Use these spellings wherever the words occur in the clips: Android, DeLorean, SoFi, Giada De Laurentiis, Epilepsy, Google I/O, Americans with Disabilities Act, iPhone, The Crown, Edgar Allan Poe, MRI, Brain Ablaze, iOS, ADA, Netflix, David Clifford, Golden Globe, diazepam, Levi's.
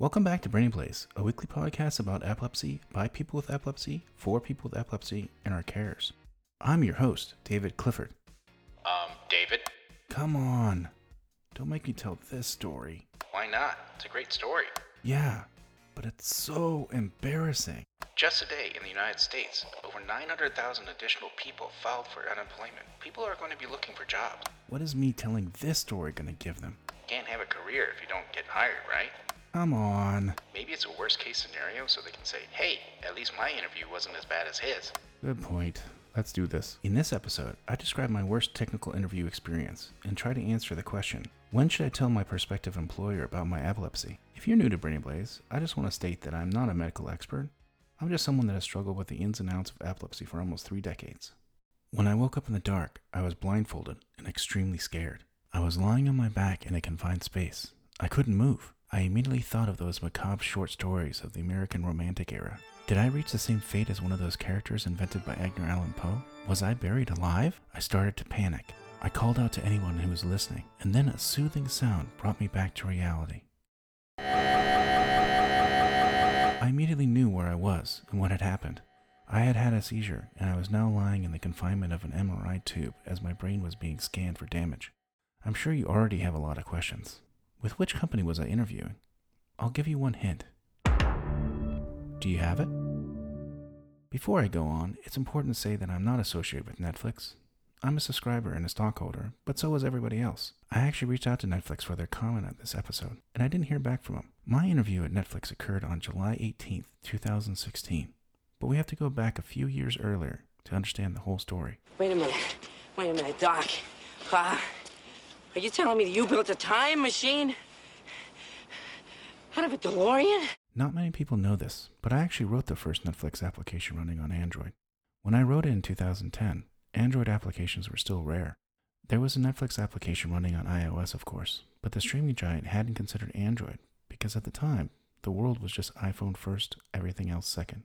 Welcome back to Brain Ablaze, a weekly podcast about epilepsy, by people with epilepsy, for people with epilepsy, and our cares. I'm your host, David Clifford. David? Come on. Don't make me tell this story. Why not? It's a great story. Yeah, but it's so embarrassing. Just today in the United States, over 900,000 additional people filed for unemployment. People are going to be looking for jobs. What is me telling this story going to give them? You can't have a career if you don't get hired, right? Come on. Maybe it's a worst case scenario so they can say, hey, at least my interview wasn't as bad as his. Good point. Let's do this. In this episode, I describe my worst technical interview experience and try to answer the question, when should I tell my prospective employer about my epilepsy? If you're new to Brain Ablaze, I just want to state that I'm not a medical expert. I'm just someone that has struggled with the ins and outs of epilepsy for almost 3 decades. When I woke up in the dark, I was blindfolded and extremely scared. I was lying on my back in a confined space. I couldn't move. I immediately thought of those macabre short stories of the American Romantic era. Did I reach the same fate as one of those characters invented by Edgar Allan Poe? Was I buried alive? I started to panic. I called out to anyone who was listening, and then a soothing sound brought me back to reality. I immediately knew where I was and what had happened. I had had a seizure, and I was now lying in the confinement of an MRI tube as my brain was being scanned for damage. I'm sure you already have a lot of questions. With which company was I interviewing? I'll give you one hint. Do you have it? Before I go on, it's important to say that I'm not associated with Netflix. I'm a subscriber and a stockholder, but so is everybody else. I actually reached out to Netflix for their comment on this episode, and I didn't hear back from them. My interview at Netflix occurred on July 18th, 2016, but we have to go back a few years earlier to understand the whole story. Wait a minute, Doc. Are you telling me that you built a time machine out of a DeLorean? Not many people know this, but I actually wrote the first Netflix application running on Android. When I wrote it in 2010, Android applications were still rare. There was a Netflix application running on iOS, of course, but the streaming giant hadn't considered Android because at the time, the world was just iPhone first, everything else second.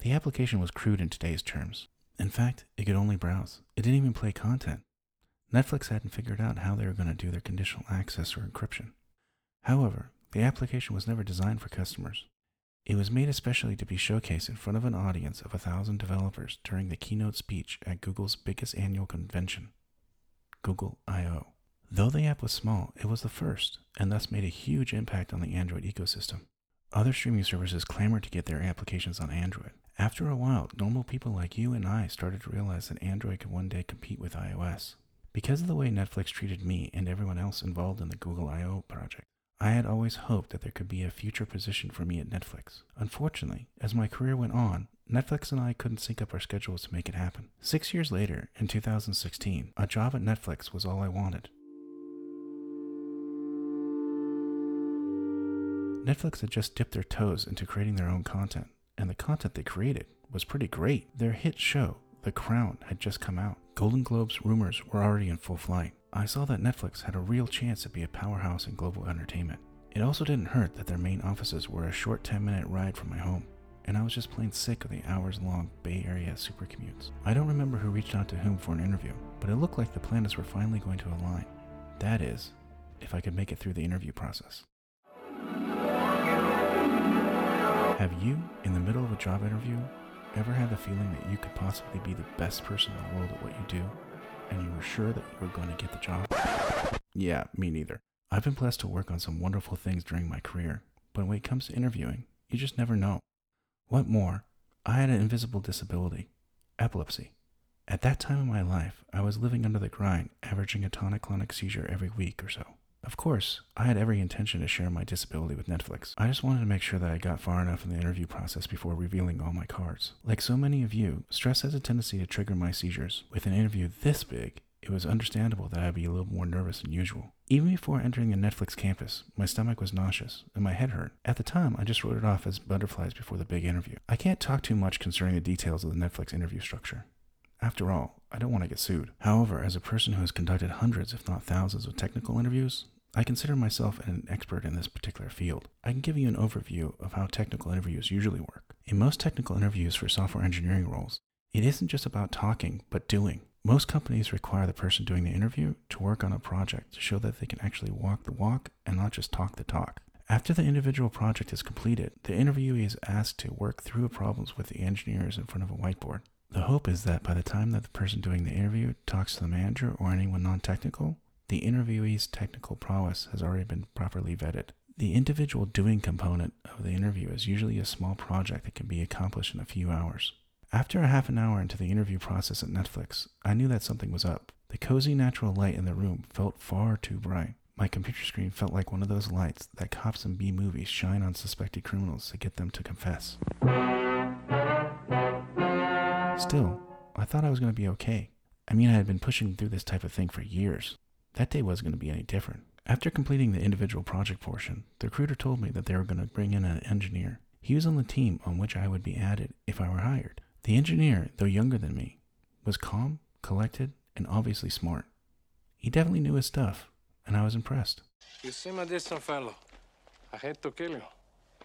The application was crude in today's terms. In fact, it could only browse. It didn't even play content. Netflix hadn't figured out how they were going to do their conditional access or encryption. However, the application was never designed for customers. It was made especially to be showcased in front of an audience of 1,000 developers during the keynote speech at Google's biggest annual convention, Google I/O. Though the app was small, it was the first, and thus made a huge impact on the Android ecosystem. Other streaming services clamored to get their applications on Android. After a while, normal people like you and I started to realize that Android could one day compete with iOS. Because of the way Netflix treated me and everyone else involved in the Google I/O project, I had always hoped that there could be a future position for me at Netflix. Unfortunately, as my career went on, Netflix and I couldn't sync up our schedules to make it happen. 6 years later, in 2016, a job at Netflix was all I wanted. Netflix had just dipped their toes into creating their own content, and the content they created was pretty great. Their hit show, The Crown, had just come out. Golden Globe's rumors were already in full flight. I saw that Netflix had a real chance to be a powerhouse in global entertainment. It also didn't hurt that their main offices were a short 10-minute ride from my home, and I was just plain sick of the hours-long Bay Area super commutes. I don't remember who reached out to whom for an interview, but it looked like the planets were finally going to align. That is, if I could make it through the interview process. Have you, in the middle of a job interview, ever had the feeling that you could possibly be the best person in the world at what you do, and you were sure that you were going to get the job? Yeah, me neither. I've been blessed to work on some wonderful things during my career, but when it comes to interviewing, you just never know. What more, I had an invisible disability, epilepsy. At that time in my life, I was living under the grind, averaging a tonic-clonic seizure every week or so. Of course, I had every intention to share my disability with Netflix. I just wanted to make sure that I got far enough in the interview process before revealing all my cards. Like so many of you, stress has a tendency to trigger my seizures. With an interview this big, it was understandable that I'd be a little more nervous than usual. Even before entering the Netflix campus, my stomach was nauseous and my head hurt. At the time, I just wrote it off as butterflies before the big interview. I can't talk too much concerning the details of the Netflix interview structure. After all, I don't want to get sued. However, as a person who has conducted hundreds, if not thousands, of technical interviews, I consider myself an expert in this particular field. I can give you an overview of how technical interviews usually work. In most technical interviews for software engineering roles, it isn't just about talking, but doing. Most companies require the person doing the interview to work on a project to show that they can actually walk the walk and not just talk the talk. After the individual project is completed, the interviewee is asked to work through problems with the engineers in front of a whiteboard. The hope is that by the time that the person doing the interview talks to the manager or anyone non-technical, the interviewee's technical prowess has already been properly vetted. The individual doing component of the interview is usually a small project that can be accomplished in a few hours. After a half an hour into the interview process at Netflix, I knew that something was up. The cozy natural light in the room felt far too bright. My computer screen felt like one of those lights that cops in B movies shine on suspected criminals to get them to confess. Still, I thought I was going to be okay. I mean, I had been pushing through this type of thing for years. That day wasn't going to be any different. After completing the individual project portion, the recruiter told me that they were going to bring in an engineer. He was on the team on which I would be added if I were hired. The engineer, though younger than me, was calm, collected, and obviously smart. He definitely knew his stuff, and I was impressed. You seem a decent fellow. I hate to kill you.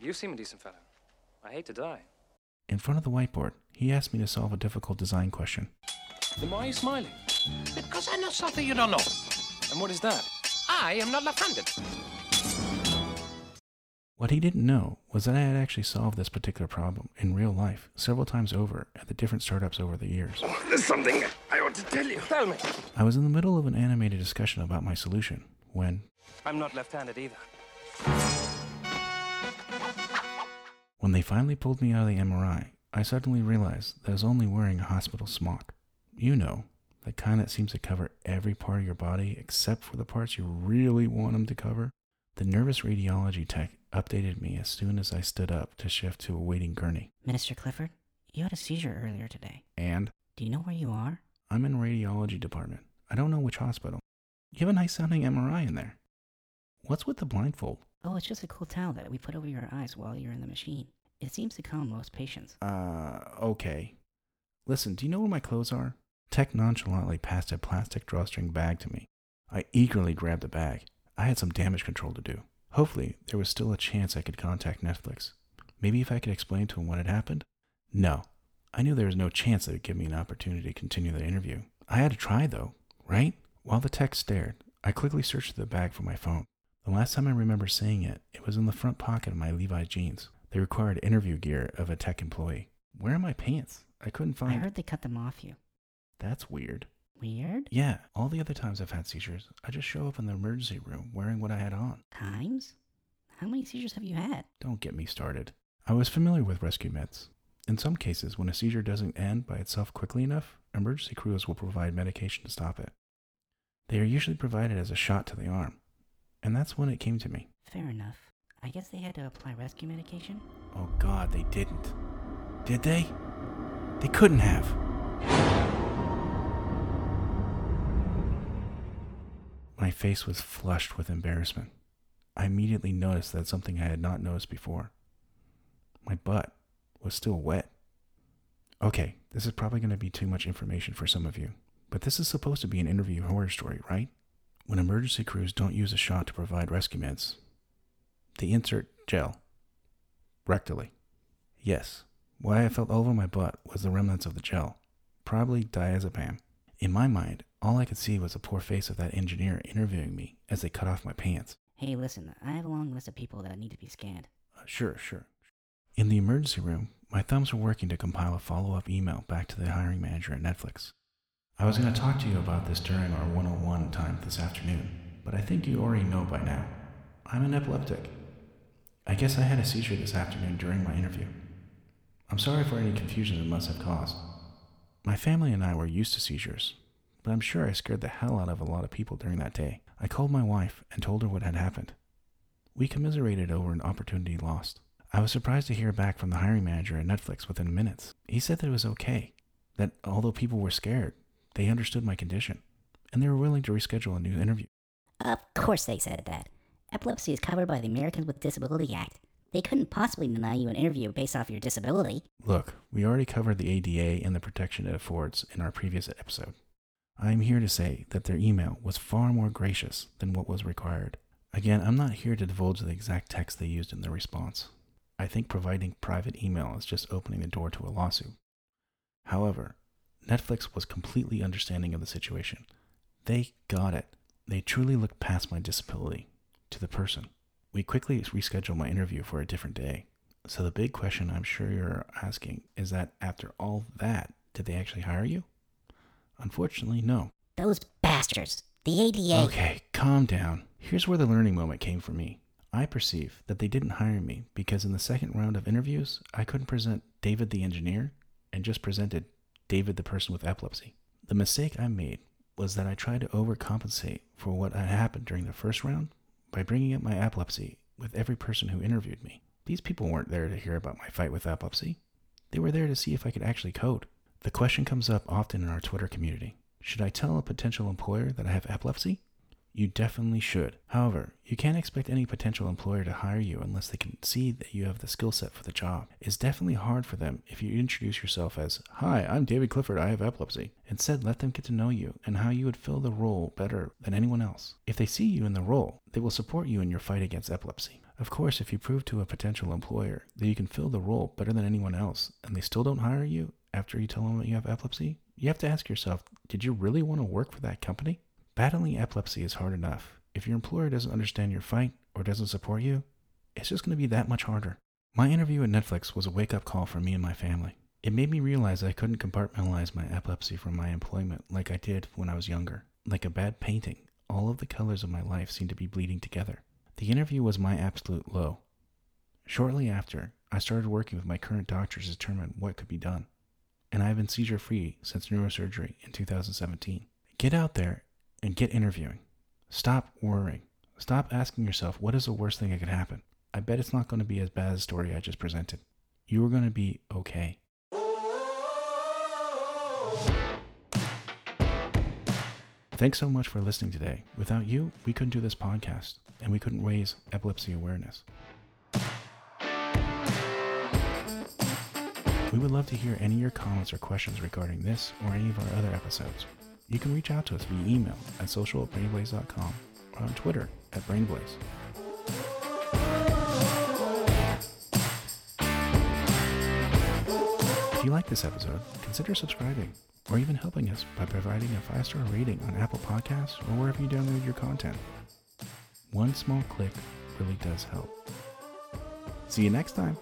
You seem a decent fellow. I hate to die. In front of the whiteboard, he asked me to solve a difficult design question. Then why are you smiling? Because I know something you don't know. And what is that? I am not left-handed. What he didn't know was that I had actually solved this particular problem in real life several times over at the different startups over the years. Oh, there's something I ought to tell you. Tell me. I was in the middle of an animated discussion about my solution when... I'm not left-handed either. When they finally pulled me out of the MRI, I suddenly realized that I was only wearing a hospital smock. You know, the kind that seems to cover every part of your body except for the parts you really want them to cover. The nervous radiology tech updated me as soon as I stood up to shift to a waiting gurney. Mr. Clifford, you had a seizure earlier today. And? Do you know where you are? I'm in radiology department. I don't know which hospital. You have a nice sounding MRI in there. What's with the blindfold? Oh, it's just a cool towel that we put over your eyes while you're in the machine. It seems to calm most patients. Okay. Listen, do you know where my clothes are? Tech nonchalantly passed a plastic drawstring bag to me. I eagerly grabbed the bag. I had some damage control to do. Hopefully, there was still a chance I could contact Netflix. Maybe if I could explain to him what had happened? No. I knew there was no chance they would give me an opportunity to continue the interview. I had to try, though, right? While the tech stared, I quickly searched the bag for my phone. The last time I remember seeing it, it was in the front pocket of my Levi's jeans. They required interview gear of a tech employee. Where are my pants? I couldn't find... I heard they cut them off you. That's weird. Weird? Yeah. All the other times I've had seizures, I just show up in the emergency room wearing what I had on. Times? How many seizures have you had? Don't get me started. I was familiar with rescue meds. In some cases, when a seizure doesn't end by itself quickly enough, emergency crews will provide medication to stop it. They are usually provided as a shot to the arm. And that's when it came to me. Fair enough. I guess they had to apply rescue medication? Oh god, they didn't. Did they? They couldn't have. My face was flushed with embarrassment. I immediately noticed that something I had not noticed before. My butt was still wet. Okay, this is probably going to be too much information for some of you, but this is supposed to be an interview horror story, right? When emergency crews don't use a shot to provide rescue meds, they insert gel. Rectally. Yes. What I felt all over my butt was the remnants of the gel. Probably diazepam. In my mind, all I could see was the poor face of that engineer interviewing me as they cut off my pants. Hey, listen, I have a long list of people that need to be scanned. Sure. In the emergency room, my thumbs were working to compile a follow-up email back to the hiring manager at Netflix. I was going to talk to you about this during our 101 time this afternoon, but I think you already know by now. I'm an epileptic. I guess I had a seizure this afternoon during my interview. I'm sorry for any confusion it must have caused. My family and I were used to seizures, but I'm sure I scared the hell out of a lot of people during that day. I called my wife and told her what had happened. We commiserated over an opportunity lost. I was surprised to hear back from the hiring manager at Netflix within minutes. He said that it was okay, that although people were scared, they understood my condition, and they were willing to reschedule a new interview. Of course they said that. Epilepsy is covered by the Americans with Disabilities Act. They couldn't possibly deny you an interview based off your disability. Look, we already covered the ADA and the protection it affords in our previous episode. I am here to say that their email was far more gracious than what was required. Again, I'm not here to divulge the exact text they used in their response. I think providing private email is just opening the door to a lawsuit. However, Netflix was completely understanding of the situation. They got it. They truly looked past my disability to the person. We quickly rescheduled my interview for a different day. So the big question I'm sure you're asking is that after all that, did they actually hire you? Unfortunately, no. Those bastards. The ADA. Okay, calm down. Here's where the learning moment came for me. I perceive that they didn't hire me because in the second round of interviews, I couldn't present David the engineer and just presented David the person with epilepsy. The mistake I made was that I tried to overcompensate for what had happened during the first round by bringing up my epilepsy with every person who interviewed me. These people weren't there to hear about my fight with epilepsy. They were there to see if I could actually code. The question comes up often in our Twitter community. Should I tell a potential employer that I have epilepsy? You definitely should. However, you can't expect any potential employer to hire you unless they can see that you have the skill set for the job. It's definitely hard for them if you introduce yourself as, "Hi, I'm David Clifford, I have epilepsy." Instead, let them get to know you and how you would fill the role better than anyone else. If they see you in the role, they will support you in your fight against epilepsy. Of course, if you prove to a potential employer that you can fill the role better than anyone else and they still don't hire you after you tell them that you have epilepsy, you have to ask yourself, did you really want to work for that company? Battling epilepsy is hard enough. If your employer doesn't understand your fight or doesn't support you, it's just going to be that much harder. My interview at Netflix was a wake-up call for me and my family. It made me realize I couldn't compartmentalize my epilepsy from my employment like I did when I was younger. Like a bad painting, all of the colors of my life seemed to be bleeding together. The interview was my absolute low. Shortly after, I started working with my current doctor to determine what could be done. And I've been seizure-free since neurosurgery in 2017. Get out there and get interviewing. Stop worrying. Stop asking yourself, what is the worst thing that could happen? I bet it's not going to be as bad as the story I just presented. You are going to be okay. Thanks so much for listening today. Without you, we couldn't do this podcast, and we couldn't raise epilepsy awareness. We would love to hear any of your comments or questions regarding this or any of our other episodes. You can reach out to us via email at social@brainablaze.com or on Twitter @BrainBlaze. If you like this episode, consider subscribing or even helping us by providing a 5-star rating on Apple Podcasts or wherever you download your content. One small click really does help. See you next time.